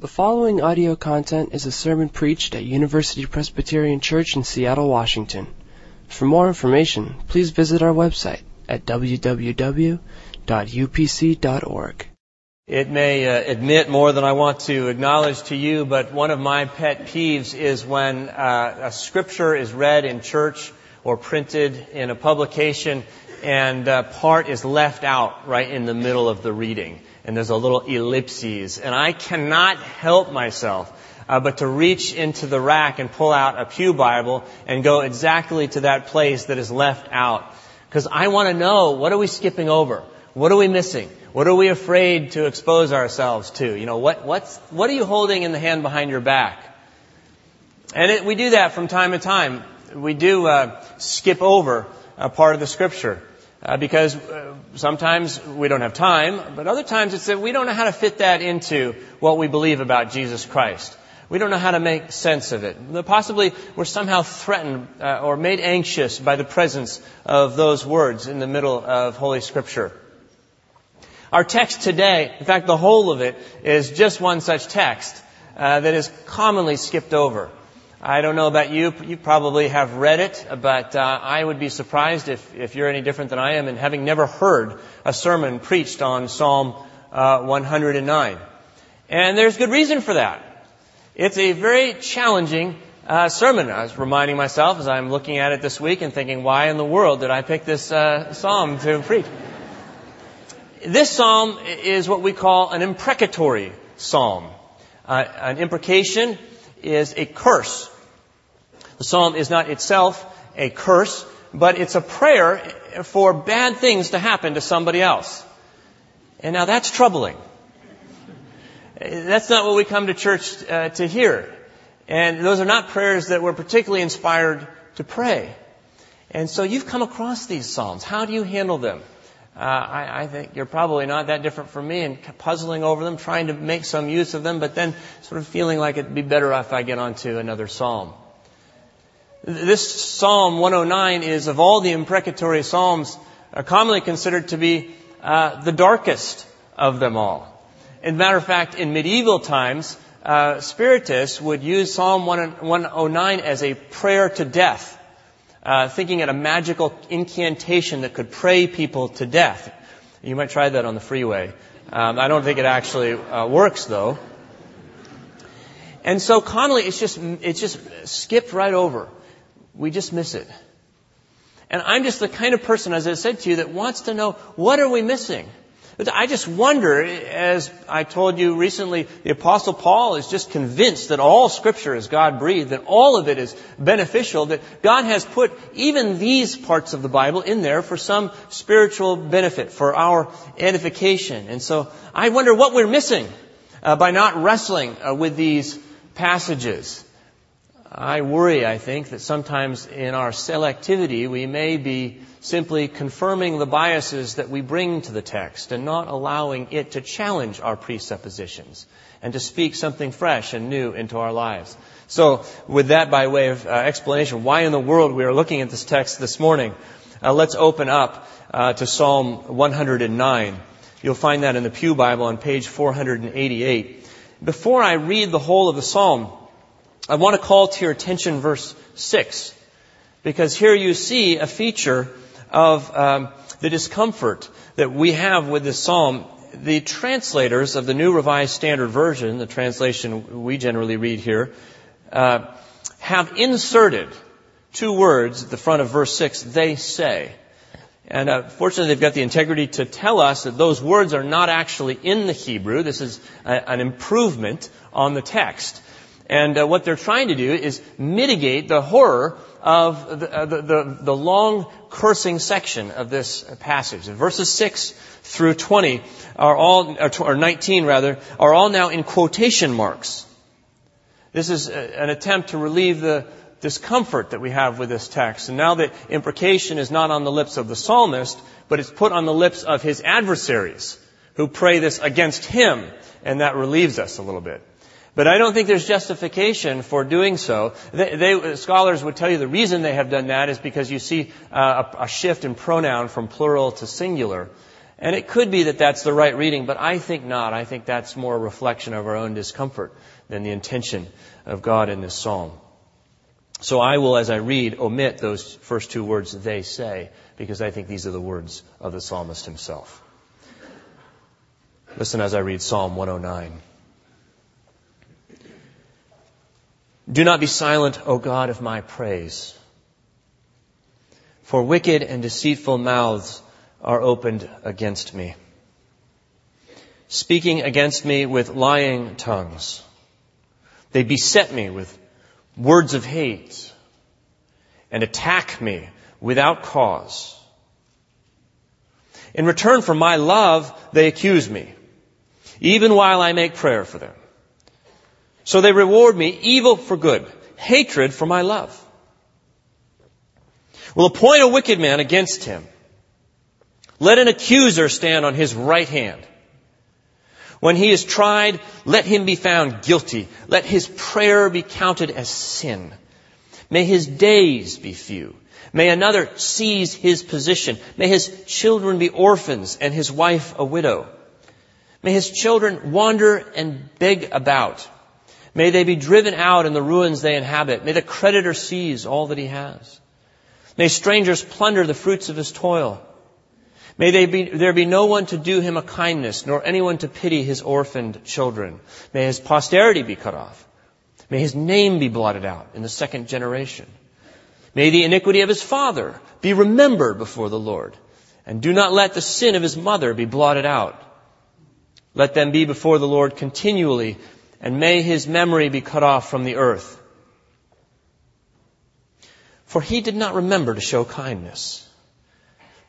The following audio content is a sermon preached at University Presbyterian Church in Seattle, Washington. For more information, please visit our website at www.upc.org. It may admit more than I want to acknowledge to you, but one of my pet peeves is when a scripture is read in church or printed in a publication and part is left out right in the middle of the reading. And there's a little ellipses. And I cannot help myself but to reach into the rack and pull out a pew Bible and go exactly to that place that is left out. Because I want to know, what are we skipping over? What are we missing? What are we afraid to expose ourselves to? You know, what are you holding in the hand behind your back? And we do that from time to time. We do skip over a part of the Scripture. Because sometimes we don't have time, but other times it's that we don't know how to fit that into what we believe about Jesus Christ. We don't know how to make sense of it. Possibly we're somehow threatened or made anxious by the presence of those words in the middle of Holy Scripture. Our text today, in fact the whole of it, is just one such text that is commonly skipped over. I don't know about you, you probably have read it, but I would be surprised if you're any different than I am in having never heard a sermon preached on Psalm 109. And there's good reason for that. It's a very challenging sermon. I was reminding myself as I'm looking at it this week and thinking, why in the world did I pick this psalm to preach? This psalm is what we call an imprecatory psalm. An imprecation is a curse. The psalm is not itself a curse, but it's a prayer for bad things to happen to somebody else. And now that's troubling. That's not what we come to church to hear. And those are not prayers that we're particularly inspired to pray. And so you've come across these psalms. How do you handle them? I think you're probably not that different from me, and puzzling over them, trying to make some use of them, but then sort of feeling like it'd be better if I get onto another psalm. This Psalm 109 is, of all the imprecatory psalms, commonly considered to be the darkest of them all. As a matter of fact, in medieval times, Spiritists would use Psalm 109 as a prayer to death. Thinking at a magical incantation that could pray people to death. You might try that on the freeway. I don't think it actually works, though. And so commonly, it's just skipped right over. We just miss it. And I'm just the kind of person, as I said to you, that wants to know, what are we missing? But I just wonder, as I told you recently, the Apostle Paul is just convinced that all Scripture is God-breathed, that all of it is beneficial, that God has put even these parts of the Bible in there for some spiritual benefit, for our edification. And so I wonder what we're missing by not wrestling with these passages. I worry, I think, that sometimes in our selectivity we may be simply confirming the biases that we bring to the text and not allowing it to challenge our presuppositions and to speak something fresh and new into our lives. So, with that by way of explanation, why in the world we are looking at this text this morning, let's open up to Psalm 109. You'll find that in the Pew Bible on page 488. Before I read the whole of the psalm, I want to call to your attention verse 6, because here you see a feature of the discomfort that we have with this psalm. The translators of the New Revised Standard Version, the translation we generally read here, have inserted two words at the front of verse 6, they say. And fortunately, they've got the integrity to tell us that those words are not actually in the Hebrew. This is an improvement on the text. And what they're trying to do is mitigate the horror of the long cursing section of this passage. Verses 6 through 20 are all, or 19 rather, are all now in quotation marks. This is an attempt to relieve the discomfort that we have with this text. And now the imprecation is not on the lips of the psalmist, but it's put on the lips of his adversaries who pray this against him. And that relieves us a little bit. But I don't think there's justification for doing so. Scholars would tell you the reason they have done that is because you see a shift in pronoun from plural to singular. And it could be that that's the right reading, but I think not. I think that's more a reflection of our own discomfort than the intention of God in this psalm. So I will, as I read, omit those first two words, "they say," because I think these are the words of the psalmist himself. Listen as I read Psalm 109. Do not be silent, O God of my praise, for wicked and deceitful mouths are opened against me, speaking against me with lying tongues. They beset me with words of hate and attack me without cause. In return for my love, they accuse me, even while I make prayer for them. So they reward me evil for good, hatred for my love. Will appoint a wicked man against him. Let an accuser stand on his right hand. When he is tried, let him be found guilty. Let his prayer be counted as sin. May his days be few. May another seize his position. May his children be orphans and his wife a widow. May his children wander and beg about. May they be driven out in the ruins they inhabit. May the creditor seize all that he has. May strangers plunder the fruits of his toil. May there be no one to do him a kindness, nor anyone to pity his orphaned children. May his posterity be cut off. May his name be blotted out in the second generation. May the iniquity of his father be remembered before the Lord, and do not let the sin of his mother be blotted out. Let them be before the Lord continually, and may his memory be cut off from the earth. For he did not remember to show kindness,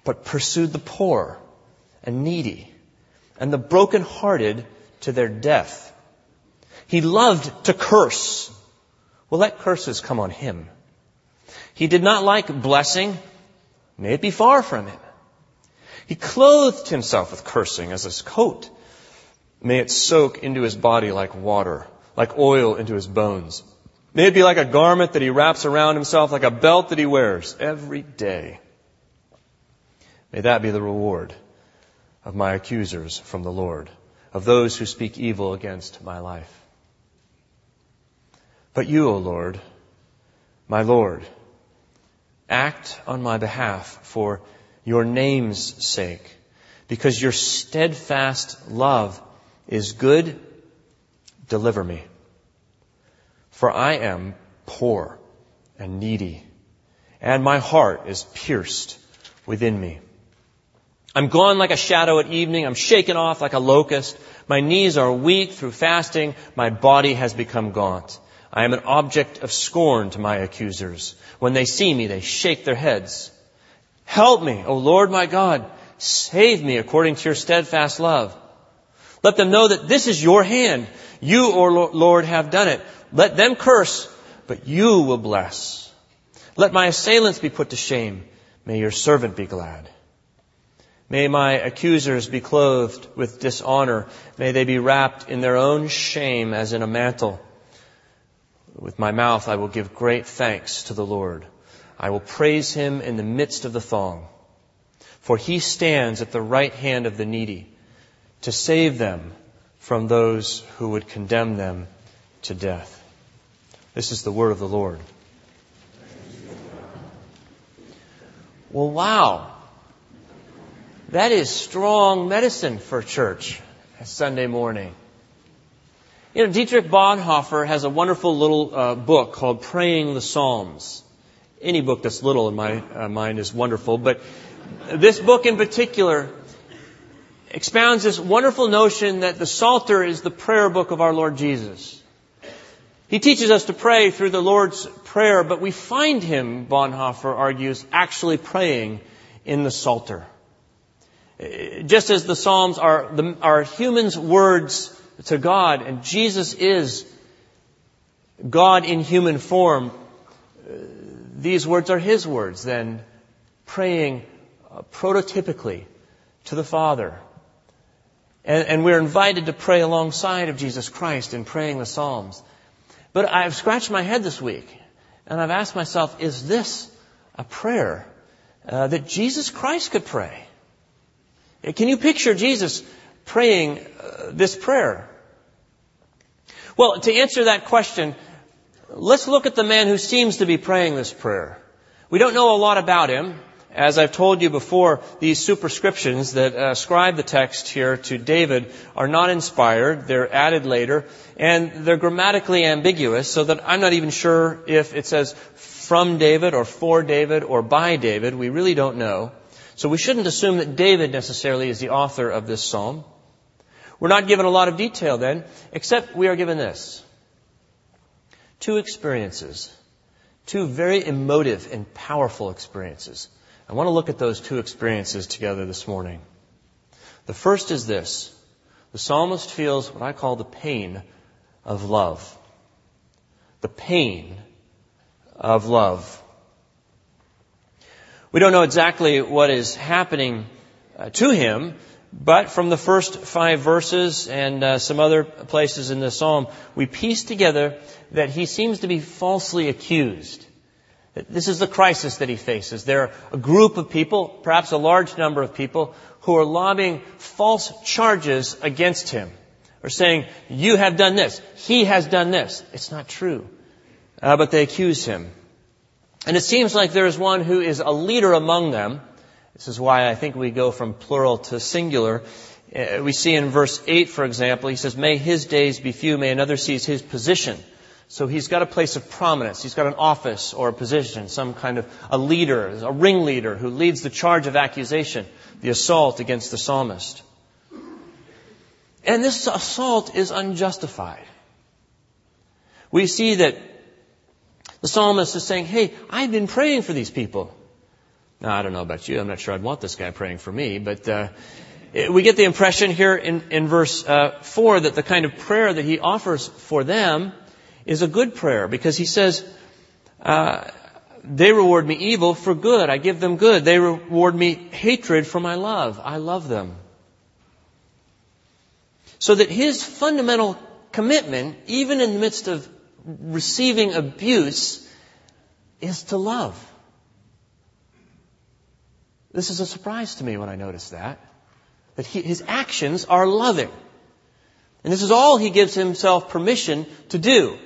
but pursued the poor and needy and the brokenhearted to their death. He loved to curse. Well, let curses come on him. He did not like blessing. May it be far from him. He clothed himself with cursing as his coat. May it soak into his body like water, like oil into his bones. May it be like a garment that he wraps around himself, like a belt that he wears every day. May that be the reward of my accusers from the Lord, of those who speak evil against my life. But you, O Lord, my Lord, act on my behalf for your name's sake, because your steadfast love is good. Deliver me. For I am poor and needy, and my heart is pierced within me. I'm gone like a shadow at evening. I'm shaken off like a locust. My knees are weak through fasting. My body has become gaunt. I am an object of scorn to my accusers. When they see me, they shake their heads. Help me, O Lord my God. Save me according to your steadfast love. Let them know that this is your hand. You, O Lord, have done it. Let them curse, but you will bless. Let my assailants be put to shame. May your servant be glad. May my accusers be clothed with dishonor. May they be wrapped in their own shame as in a mantle. With my mouth I will give great thanks to the Lord. I will praise him in the midst of the throng. For he stands at the right hand of the needy to save them from those who would condemn them to death. This is the word of the Lord. Well, wow. That is strong medicine for church Sunday morning. You know, Dietrich Bonhoeffer has a wonderful little book called Praying the Psalms. Any book that's little in my mind is wonderful, but this book in particular expounds this wonderful notion that the Psalter is the prayer book of our Lord Jesus. He teaches us to pray through the Lord's Prayer, but we find him, Bonhoeffer argues, actually praying in the Psalter. Just as the Psalms are humans' words to God, and Jesus is God in human form, these words are his words, then praying prototypically to the Father. And we're invited to pray alongside of Jesus Christ in praying the Psalms. But I've scratched my head this week, and I've asked myself, is this a prayer that Jesus Christ could pray? Can you picture Jesus praying this prayer? Well, to answer that question, let's look at the man who seems to be praying this prayer. We don't know a lot about him. As I've told you before, these superscriptions that ascribe the text here to David are not inspired. They're added later, and they're grammatically ambiguous, so that I'm not even sure if it says from David or for David or by David. We really don't know. So we shouldn't assume that David necessarily is the author of this psalm. We're not given a lot of detail then, except we are given this. Two experiences. Two very emotive and powerful experiences. I want to look at those two experiences together this morning. The first is this. The psalmist feels what I call the pain of love. The pain of love. We don't know exactly what is happening to him, but from the first five verses and some other places in the psalm, we piece together that he seems to be falsely accused. This is the crisis that he faces. There are a group of people, perhaps a large number of people, who are lobbing false charges against him. Or saying, you have done this. He has done this. It's not true. But they accuse him. And it seems like there is one who is a leader among them. This is why I think we go from plural to singular. We see in verse 8, for example, he says, may his days be few, may another seize his position. So he's got a place of prominence. He's got an office or a position, some kind of a leader, a ringleader who leads the charge of accusation, the assault against the psalmist. And this assault is unjustified. We see that the psalmist is saying, hey, I've been praying for these people. Now, I don't know about you. I'm not sure I'd want this guy praying for me, but we get the impression here in verse 4 that the kind of prayer that he offers for them is a good prayer, because he says, they reward me evil for good. I give them good. They reward me hatred for my love. I love them. So that his fundamental commitment, even in the midst of receiving abuse, is to love. This is a surprise to me when I notice that his actions are loving. And this is all he gives himself permission to do,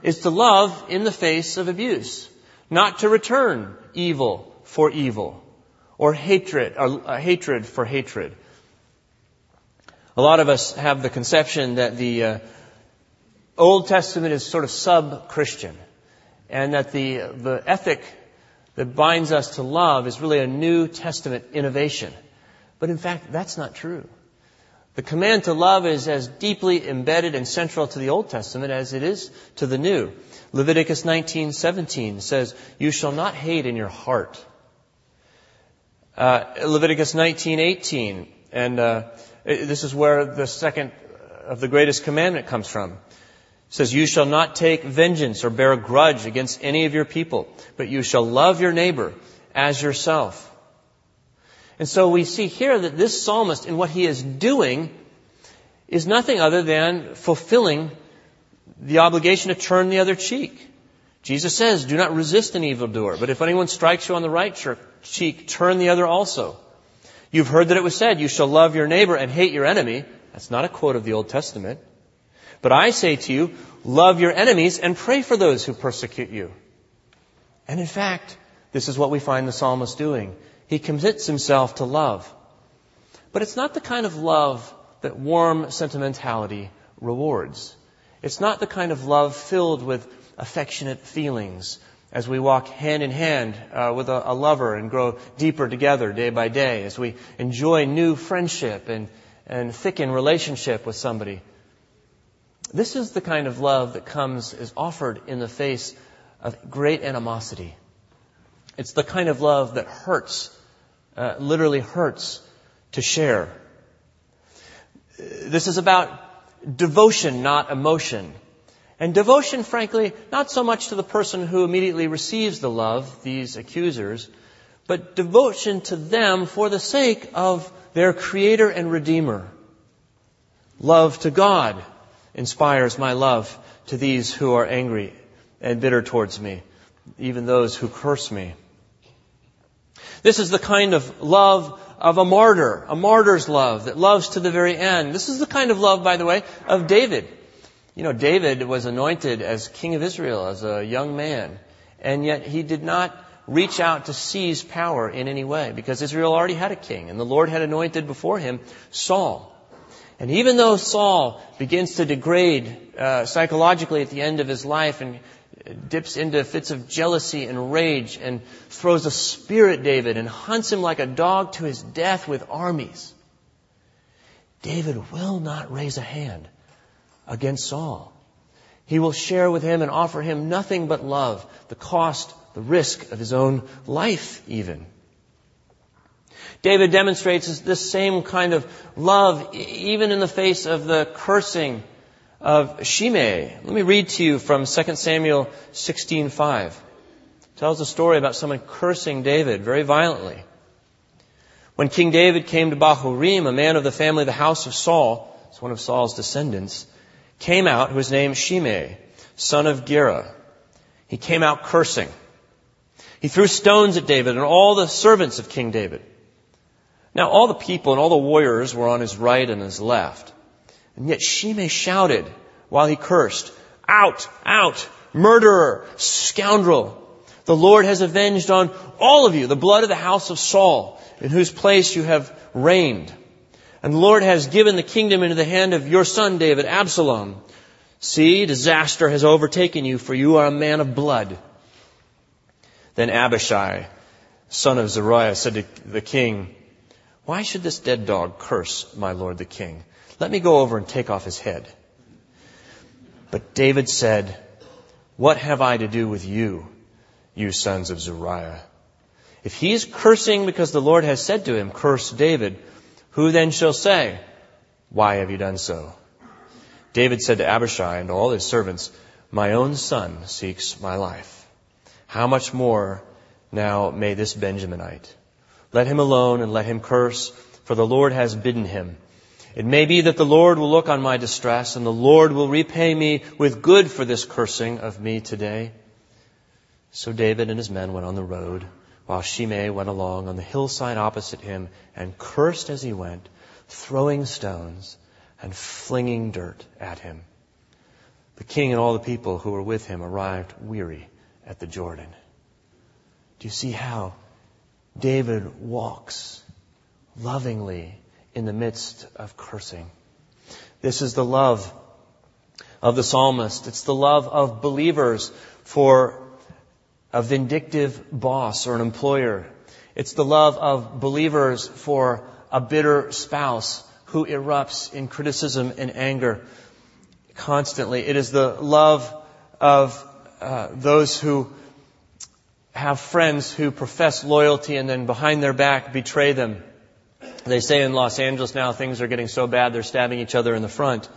is to love in the face of abuse, not to return evil for evil, or hatred for hatred. A lot of us have the conception that the Old Testament is sort of sub-Christian, and that the ethic that binds us to love is really a New Testament innovation. But in fact, that's not true. The command to love is as deeply embedded and central to the Old Testament as it is to the New. Leviticus 19:17 says, you shall not hate in your heart. Leviticus 19:18, and this is where the second of the greatest commandment comes from. It says, you shall not take vengeance or bear a grudge against any of your people, but you shall love your neighbor as yourself. And so we see here that this psalmist, in what he is doing, is nothing other than fulfilling the obligation to turn the other cheek. Jesus says, do not resist an evildoer, but if anyone strikes you on the right cheek, turn the other also. You've heard that it was said, you shall love your neighbor and hate your enemy. That's not a quote of the Old Testament. But I say to you, love your enemies and pray for those who persecute you. And in fact, this is what we find the psalmist doing. He commits himself to love. But it's not the kind of love that warm sentimentality rewards. It's not the kind of love filled with affectionate feelings as we walk hand in hand with a lover and grow deeper together day by day, as we enjoy new friendship and thicken relationship with somebody. This is the kind of love that is offered in the face of great animosity. It's the kind of love that hurts, literally hurts, to share. This is about devotion, not emotion. And devotion, frankly, not so much to the person who immediately receives the love, these accusers, but devotion to them for the sake of their Creator and Redeemer. Love to God inspires my love to these who are angry and bitter towards me, even those who curse me. This is the kind of love of a martyr, a martyr's love that loves to the very end. This is the kind of love, by the way, of David. You know, David was anointed as king of Israel as a young man, and yet he did not reach out to seize power in any way because Israel already had a king, and the Lord had anointed before him Saul. And even though Saul begins to degrade psychologically at the end of his life and dips into fits of jealousy and rage and throws a spear at David and hunts him like a dog to his death with armies, David will not raise a hand against Saul. He will share with him and offer him nothing but love, the cost, the risk of his own life even. David demonstrates this same kind of love even in the face of the cursing of Shimei. Let me read to you from 2 Samuel 16:5. It tells a story about someone cursing David very violently. When King David came to Bahurim, a man of the family of the house of Saul, it's one of Saul's descendants, came out who was named Shimei, son of Gera. He came out cursing. He threw stones at David and all the servants of King David. Now all the people and all the warriors were on his right and his left. And yet Shimei shouted while he cursed, "Out! Out! Murderer! Scoundrel! The Lord has avenged on all of you the blood of the house of Saul, in whose place you have reigned. And the Lord has given the kingdom into the hand of your son David, Absalom. See, disaster has overtaken you, for you are a man of blood." Then Abishai, son of Zeruiah, said to the king, "Why should this dead dog curse my lord the king? Let me go over and take off his head." But David said, "What have I to do with you, you sons of Zeruiah? If he is cursing because the Lord has said to him, 'Curse David,' who then shall say, 'Why have you done so?'" David said to Abishai and to all his servants, "My own son seeks my life. How much more now may this Benjaminite? Let him alone and let him curse, for the Lord has bidden him. It may be that the Lord will look on my distress, and the Lord will repay me with good for this cursing of me today." So David and his men went on the road, while Shimei went along on the hillside opposite him and cursed as he went, throwing stones and flinging dirt at him. The king and all the people who were with him arrived weary at the Jordan. Do you see how David walks lovingly in the midst of cursing? This is the love of the psalmist. It's the love of believers for a vindictive boss or an employer. It's the love of believers for a bitter spouse who erupts in criticism and anger constantly. It is the love of those who have friends who profess loyalty and then behind their back betray them. They say in Los Angeles now things are getting so bad they're stabbing each other in the front.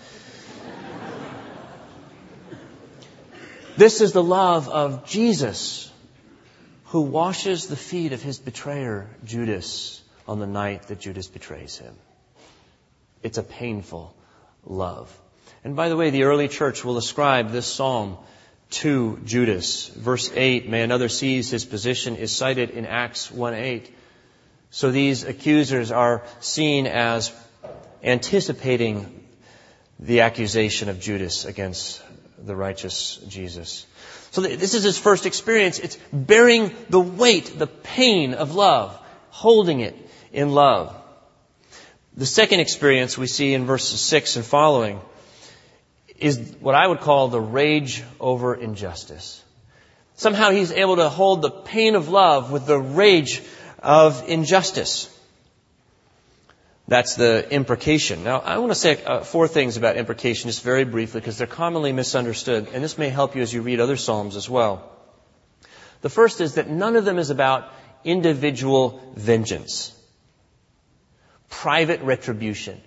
This is the love of Jesus, who washes the feet of his betrayer, Judas, on the night that Judas betrays him. It's a painful love. And by the way, the early church will ascribe this psalm to Judas. Verse 8, "May another seize his position," is cited in Acts 1:8. So these accusers are seen as anticipating the accusation of Judas against the righteous Jesus. So this is his first experience. It's bearing the weight, the pain of love, holding it in love. The second experience we see in verses 6 and following is what I would call the rage over injustice. Somehow he's able to hold the pain of love with the rage of injustice. That's the imprecation. Now, I want to say four things about imprecation just very briefly because they're commonly misunderstood, and this may help you as you read other psalms as well. The first is that none of them is about individual vengeance, private retribution.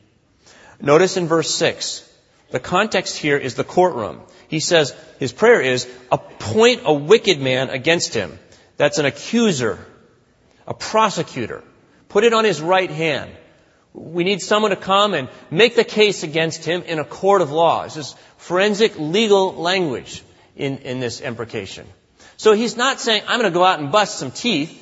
Notice in verse 6, the context here is the courtroom. He says his prayer is, "Appoint a wicked man against him." That's an accuser, a prosecutor. Put it on his right hand. We need someone to come and make the case against him in a court of law. This is forensic legal language in this imprecation. So he's not saying, "I'm going to go out and bust some teeth."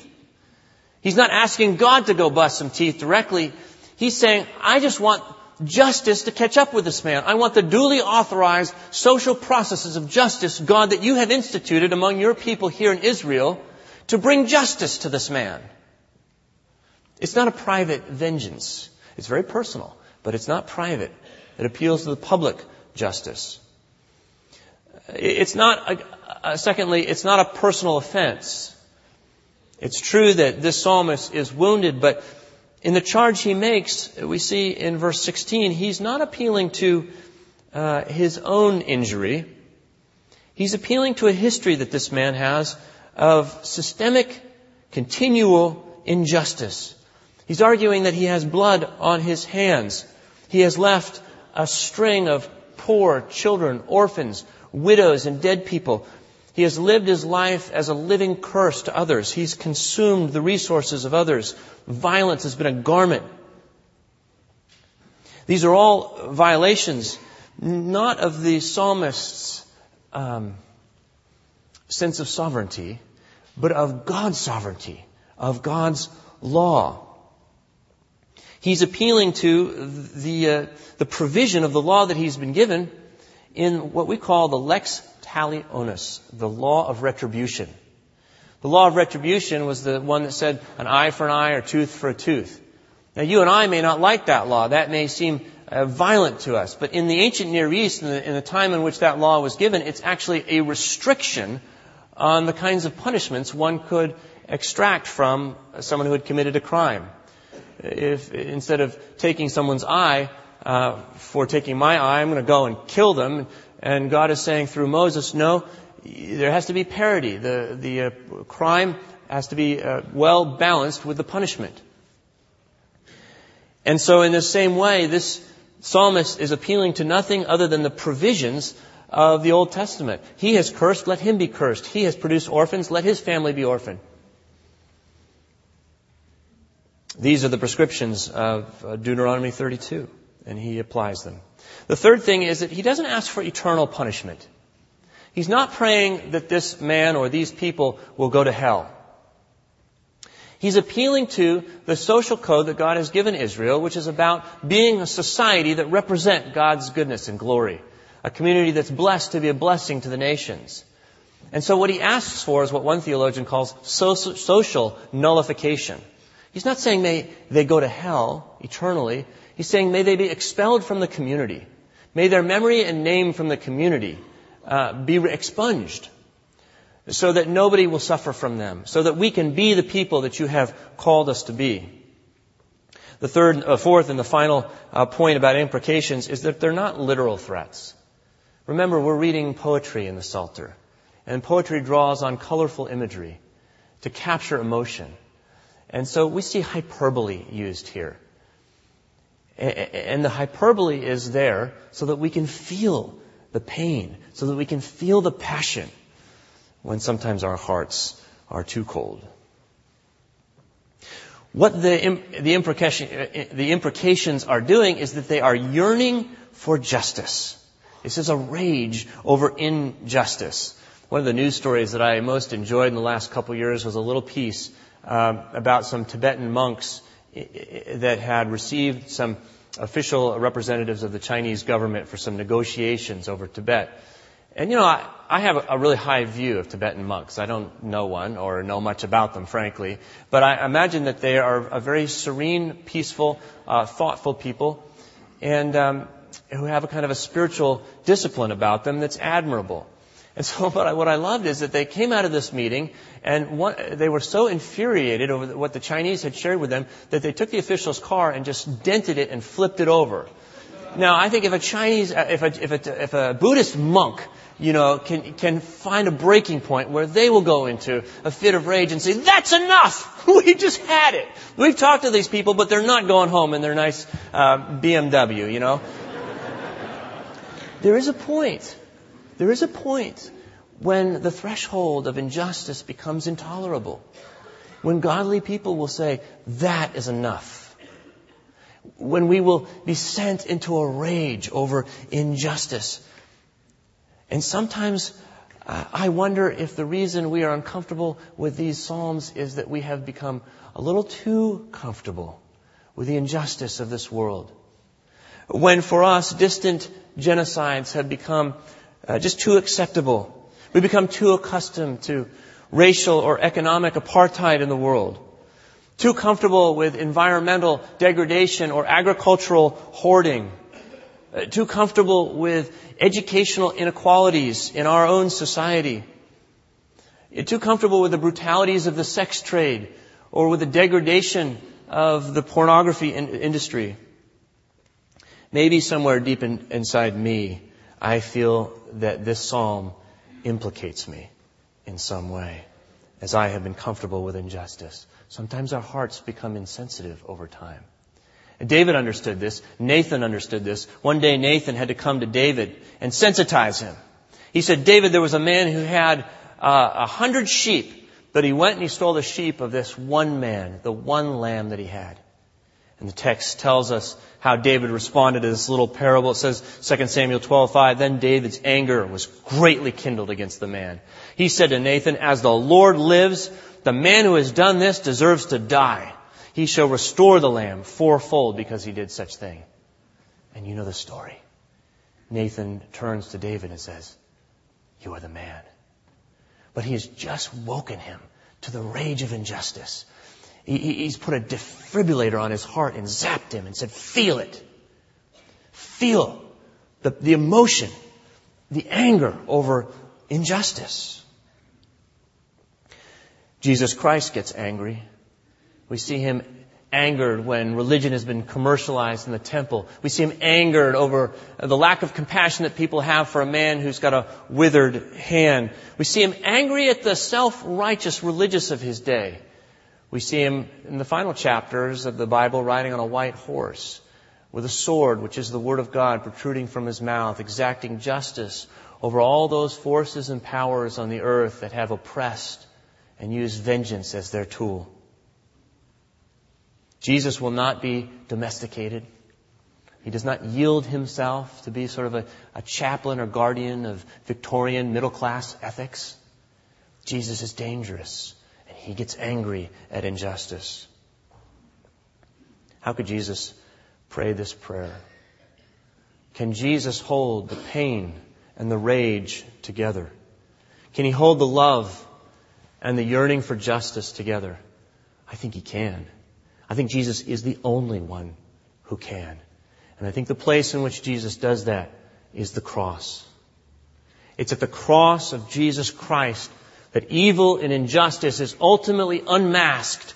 He's not asking God to go bust some teeth directly. He's saying, I just want justice to catch up with this man. I want the duly authorized social processes of justice, God, that you have instituted among your people here in Israel to bring justice to this man. It's not a private vengeance. It's very personal, but it's not private. It appeals to the public justice. It's not, secondly, it's not a personal offense. It's true that this psalmist is wounded, but in the charge he makes, we see in verse 16, he's not appealing to his own injury. He's appealing to a history that this man has of systemic, continual injustice. He's arguing that he has blood on his hands. He has left a string of poor children, orphans, widows, and dead people. He has lived his life as a living curse to others. He's consumed the resources of others. Violence has been a garment. These are all violations, not of the psalmist's sense of sovereignty, but of God's sovereignty, of God's law. He's appealing to the provision of the law that he's been given in what we call the lex talionis, the law of retribution. The law of retribution was the one that said an eye for an eye or tooth for a tooth. Now, you and I may not like that law. That may seem violent to us. But in the ancient Near East, in the time in which that law was given, it's actually a restriction on the kinds of punishments one could extract from someone who had committed a crime. If instead of taking someone's eye for taking my eye, I'm going to go and kill them. And God is saying through Moses, no, there has to be parity. The crime has to be well balanced with the punishment. And so in the same way, this psalmist is appealing to nothing other than the provisions of the Old Testament. He has cursed, let him be cursed. He has produced orphans, let his family be orphaned. These are the prescriptions of Deuteronomy 32, and he applies them. The third thing is that he doesn't ask for eternal punishment. He's not praying that this man or these people will go to hell. He's appealing to the social code that God has given Israel, which is about being a society that represent God's goodness and glory, a community that's blessed to be a blessing to the nations. And so what he asks for is what one theologian calls social nullification. He's not saying they go to hell eternally. He's saying may they be expelled from the community. May their memory and name from the community be expunged so that nobody will suffer from them, so that we can be the people that you have called us to be. The fourth and the final point about imprecations is that they're not literal threats. Remember, we're reading poetry in the Psalter, and poetry draws on colorful imagery to capture emotion. And so we see hyperbole used here. And the hyperbole is there so that we can feel the pain, so that we can feel the passion when sometimes our hearts are too cold. What the imprecations are doing is that they are yearning for justice. This is a rage over injustice. One of the news stories that I most enjoyed in the last couple of years was a little piece about some Tibetan monks that had received some official representatives of the Chinese government for some negotiations over Tibet. And, you know, I have a really high view of Tibetan monks. I don't know one or know much about them, frankly. But I imagine that they are a very serene, peaceful, thoughtful people, and who have a kind of a spiritual discipline about them that's admirable. And so what I loved is that they came out of this meeting and they were so infuriated over what the Chinese had shared with them that they took the official's car and just dented it and flipped it over. Now, I think if a Buddhist monk, you know, can find a breaking point where they will go into a fit of rage and say, that's enough! We just had it! We've talked to these people, but they're not going home in their nice BMW, you know. There is a point. There is a point when the threshold of injustice becomes intolerable, when godly people will say, that is enough, when we will be sent into a rage over injustice. And sometimes I wonder if the reason we are uncomfortable with these psalms is that we have become a little too comfortable with the injustice of this world. When for us, distant genocides have become just too acceptable. We become too accustomed to racial or economic apartheid in the world. Too comfortable with environmental degradation or agricultural hoarding. Too comfortable with educational inequalities in our own society. Too comfortable with the brutalities of the sex trade or with the degradation of the pornography industry. Maybe somewhere deep inside me, I feel that this psalm implicates me in some way, as I have been comfortable with injustice. Sometimes our hearts become insensitive over time. And David understood this. Nathan understood this. One day Nathan had to come to David and sensitize him. He said, David, there was a man who had 100 sheep, but he went and he stole the sheep of this one man, the one lamb that he had. And the text tells us how David responded to this little parable. It says, 2 Samuel 12:5, then David's anger was greatly kindled against the man. He said to Nathan, as the Lord lives, the man who has done this deserves to die. He shall restore the lamb fourfold because he did such thing. And you know the story. Nathan turns to David and says, you are the man. But he has just woken him to the rage of injustice. He's put a defibrillator on his heart and zapped him and said, feel it. Feel the emotion, the anger over injustice. Jesus Christ gets angry. We see him angered when religion has been commercialized in the temple. We see him angered over the lack of compassion that people have for a man who's got a withered hand. We see him angry at the self-righteous religious of his day. We see him in the final chapters of the Bible riding on a white horse with a sword, which is the Word of God, protruding from his mouth, exacting justice over all those forces and powers on the earth that have oppressed and used vengeance as their tool. Jesus will not be domesticated. He does not yield himself to be sort of a chaplain or guardian of Victorian middle-class ethics. Jesus is dangerous. He gets angry at injustice. How could Jesus pray this prayer? Can Jesus hold the pain and the rage together? Can he hold the love and the yearning for justice together? I think he can. I think Jesus is the only one who can. And I think the place in which Jesus does that is the cross. It's at the cross of Jesus Christ that evil and injustice is ultimately unmasked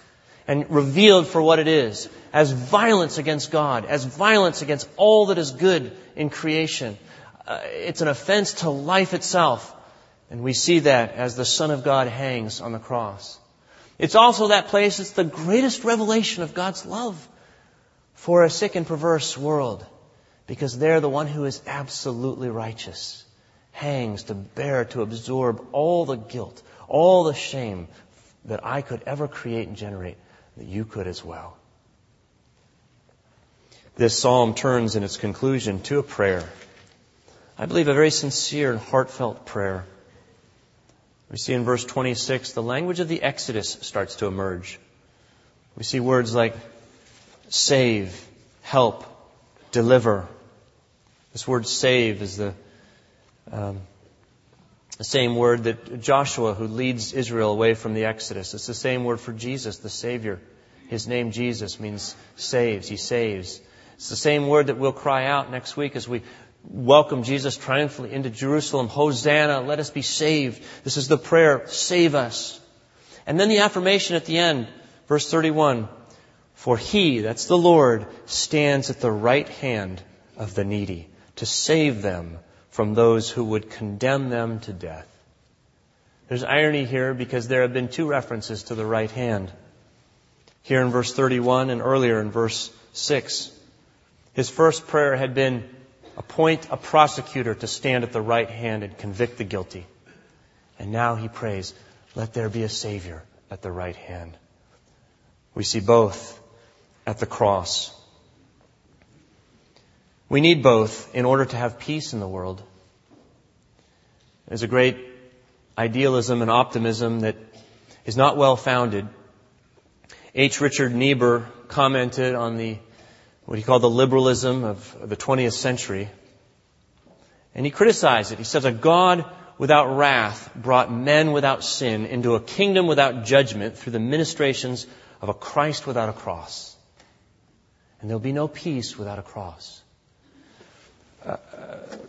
and revealed for what it is, as violence against God, as violence against all that is good in creation. It's an offense to life itself, and we see that as the Son of God hangs on the cross. It's also that place, it's the greatest revelation of God's love for a sick and perverse world, because there the one who is absolutely righteous hangs to bear, to absorb all the guilt, all the shame that I could ever create and generate, that you could as well. This psalm turns in its conclusion to a prayer. I believe a very sincere and heartfelt prayer. We see in verse 26, the language of the Exodus starts to emerge. We see words like save, help, deliver. This word save is the same word that Joshua, who leads Israel away from the Exodus. It's the same word for Jesus, the Savior. His name, Jesus, means saves. He saves. It's the same word that we'll cry out next week as we welcome Jesus triumphantly into Jerusalem. Hosanna, let us be saved. This is the prayer, save us. And then the affirmation at the end, verse 31. For He, that's the Lord, stands at the right hand of the needy to save them from those who would condemn them to death. There's irony here because there have been two references to the right hand. Here in verse 31 and earlier in verse 6. His first prayer had been, appoint a prosecutor to stand at the right hand and convict the guilty. And now he prays, let there be a Savior at the right hand. We see both at the cross. We need both in order to have peace in the world. There's a great idealism and optimism that is not well-founded. H. Richard Niebuhr commented on what he called the liberalism of the 20th century. And he criticized it. He says, "A God without wrath brought men without sin into a kingdom without judgment through the ministrations of a Christ without a cross. And there'll be no peace without a cross."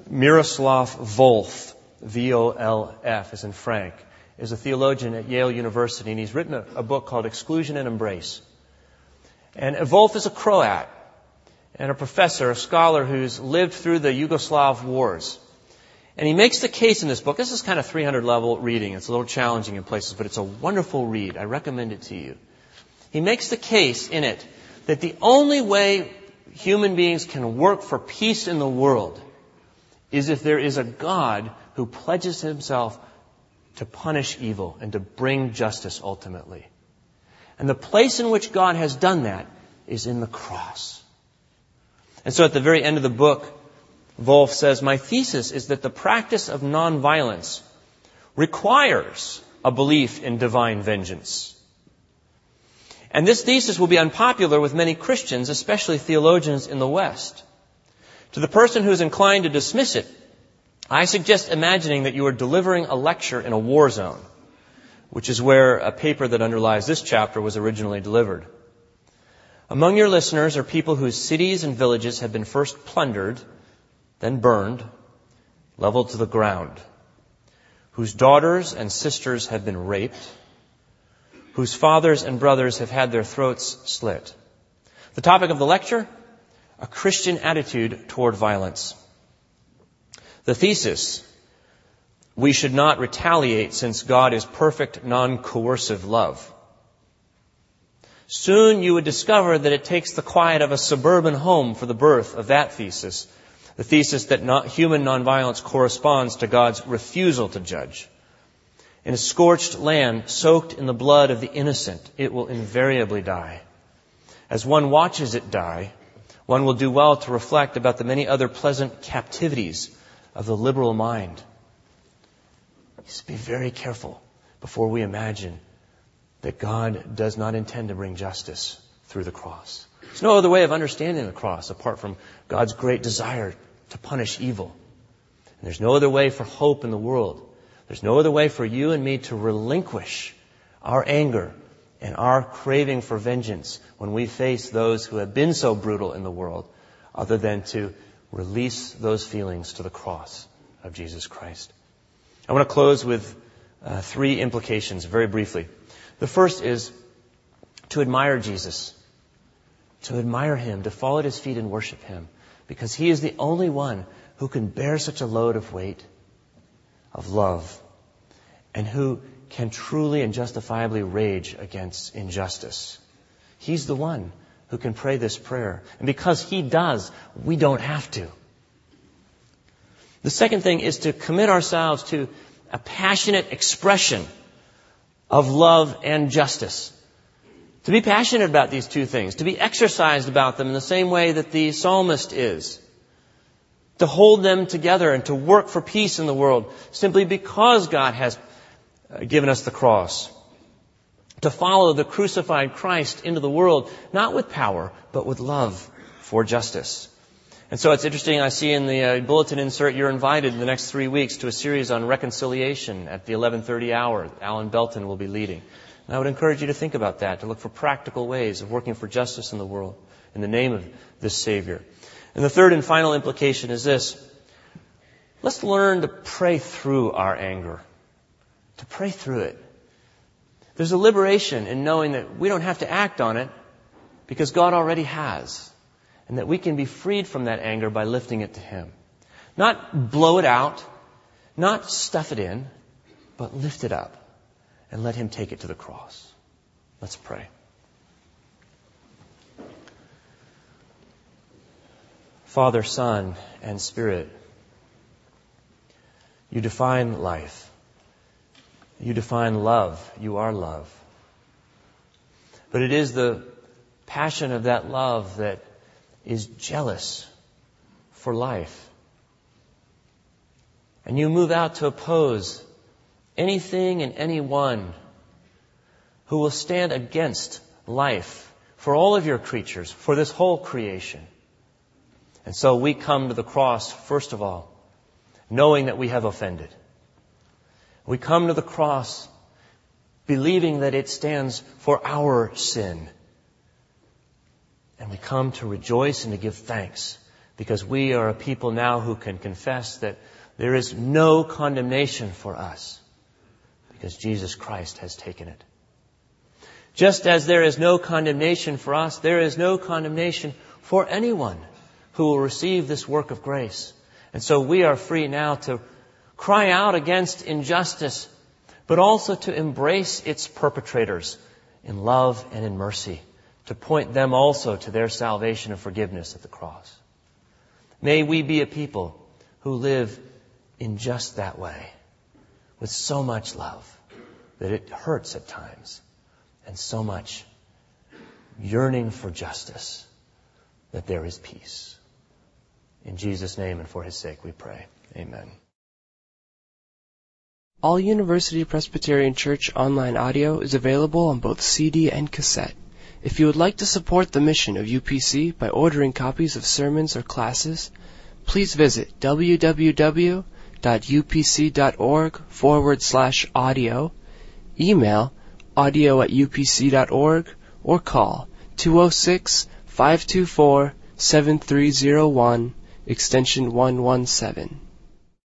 Miroslav Volf, V-O-L-F, as in Frank, is a theologian at Yale University, and he's written a book called Exclusion and Embrace. And Volf is a Croat and a professor, a scholar who's lived through the Yugoslav wars. And he makes the case in this book. This is kind of 300-level reading. It's a little challenging in places, but it's a wonderful read. I recommend it to you. He makes the case in it that the only way human beings can work for peace in the world is if there is a God who pledges himself to punish evil and to bring justice ultimately. And the place in which God has done that is in the cross. And so at the very end of the book, Volf says, "My thesis is that the practice of nonviolence requires a belief in divine vengeance. And this thesis will be unpopular with many Christians, especially theologians in the West. To the person who is inclined to dismiss it, I suggest imagining that you are delivering a lecture in a war zone, which is where a paper that underlies this chapter was originally delivered. Among your listeners are people whose cities and villages have been first plundered, then burned, leveled to the ground, whose daughters and sisters have been raped, whose fathers and brothers have had their throats slit. The topic of the lecture? A Christian attitude toward violence. The thesis, we should not retaliate since God is perfect, non-coercive love. Soon you would discover that it takes the quiet of a suburban home for the birth of that thesis, the thesis that human nonviolence corresponds to God's refusal to judge. In a scorched land, soaked in the blood of the innocent, it will invariably die. As one watches it die, one will do well to reflect about the many other pleasant captivities of the liberal mind." Just be very careful before we imagine that God does not intend to bring justice through the cross. There's no other way of understanding the cross apart from God's great desire to punish evil. And there's no other way for hope in the world. There's no other way for you and me to relinquish our anger and our craving for vengeance when we face those who have been so brutal in the world, other than to release those feelings to the cross of Jesus Christ. I want to close with three implications very briefly. The first is to admire Jesus, to admire Him, to fall at His feet and worship Him, because He is the only one who can bear such a load of weight, of love, and who can truly and justifiably rage against injustice. He's the one who can pray this prayer. And because He does, we don't have to. The second thing is to commit ourselves to a passionate expression of love and justice. To be passionate about these two things, to be exercised about them in the same way that the psalmist is. To hold them together and to work for peace in the world simply because God has given us the cross. To follow the crucified Christ into the world, not with power, but with love for justice. And so it's interesting, I see in the bulletin insert, you're invited in the next 3 weeks to a series on reconciliation at the 11:30 hour. Alan Belton will be leading. And I would encourage you to think about that, to look for practical ways of working for justice in the world in the name of this Savior. And the third and final implication is this. Let's learn to pray through our anger, to pray through it. There's a liberation in knowing that we don't have to act on it because God already has, and that we can be freed from that anger by lifting it to Him. Not blow it out, not stuff it in, but lift it up and let Him take it to the cross. Let's pray. Father, Son, and Spirit, you define life. You define love. You are love. But it is the passion of that love that is jealous for life. And you move out to oppose anything and anyone who will stand against life for all of your creatures, for this whole creation. And so we come to the cross, first of all, knowing that we have offended. We come to the cross believing that it stands for our sin. And we come to rejoice and to give thanks, because we are a people now who can confess that there is no condemnation for us, because Jesus Christ has taken it. Just as there is no condemnation for us, there is no condemnation for anyone who will receive this work of grace. And so we are free now to cry out against injustice, but also to embrace its perpetrators in love and in mercy, to point them also to their salvation and forgiveness at the cross. May we be a people who live in just that way, with so much love that it hurts at times, and so much yearning for justice that there is peace. In Jesus' name and for His sake we pray. Amen. All University Presbyterian Church online audio is available on both CD and cassette. If you would like to support the mission of UPC by ordering copies of sermons or classes, please visit www.upc.org/audio, email audio@upc.org, or call 206-524-7301, extension 117.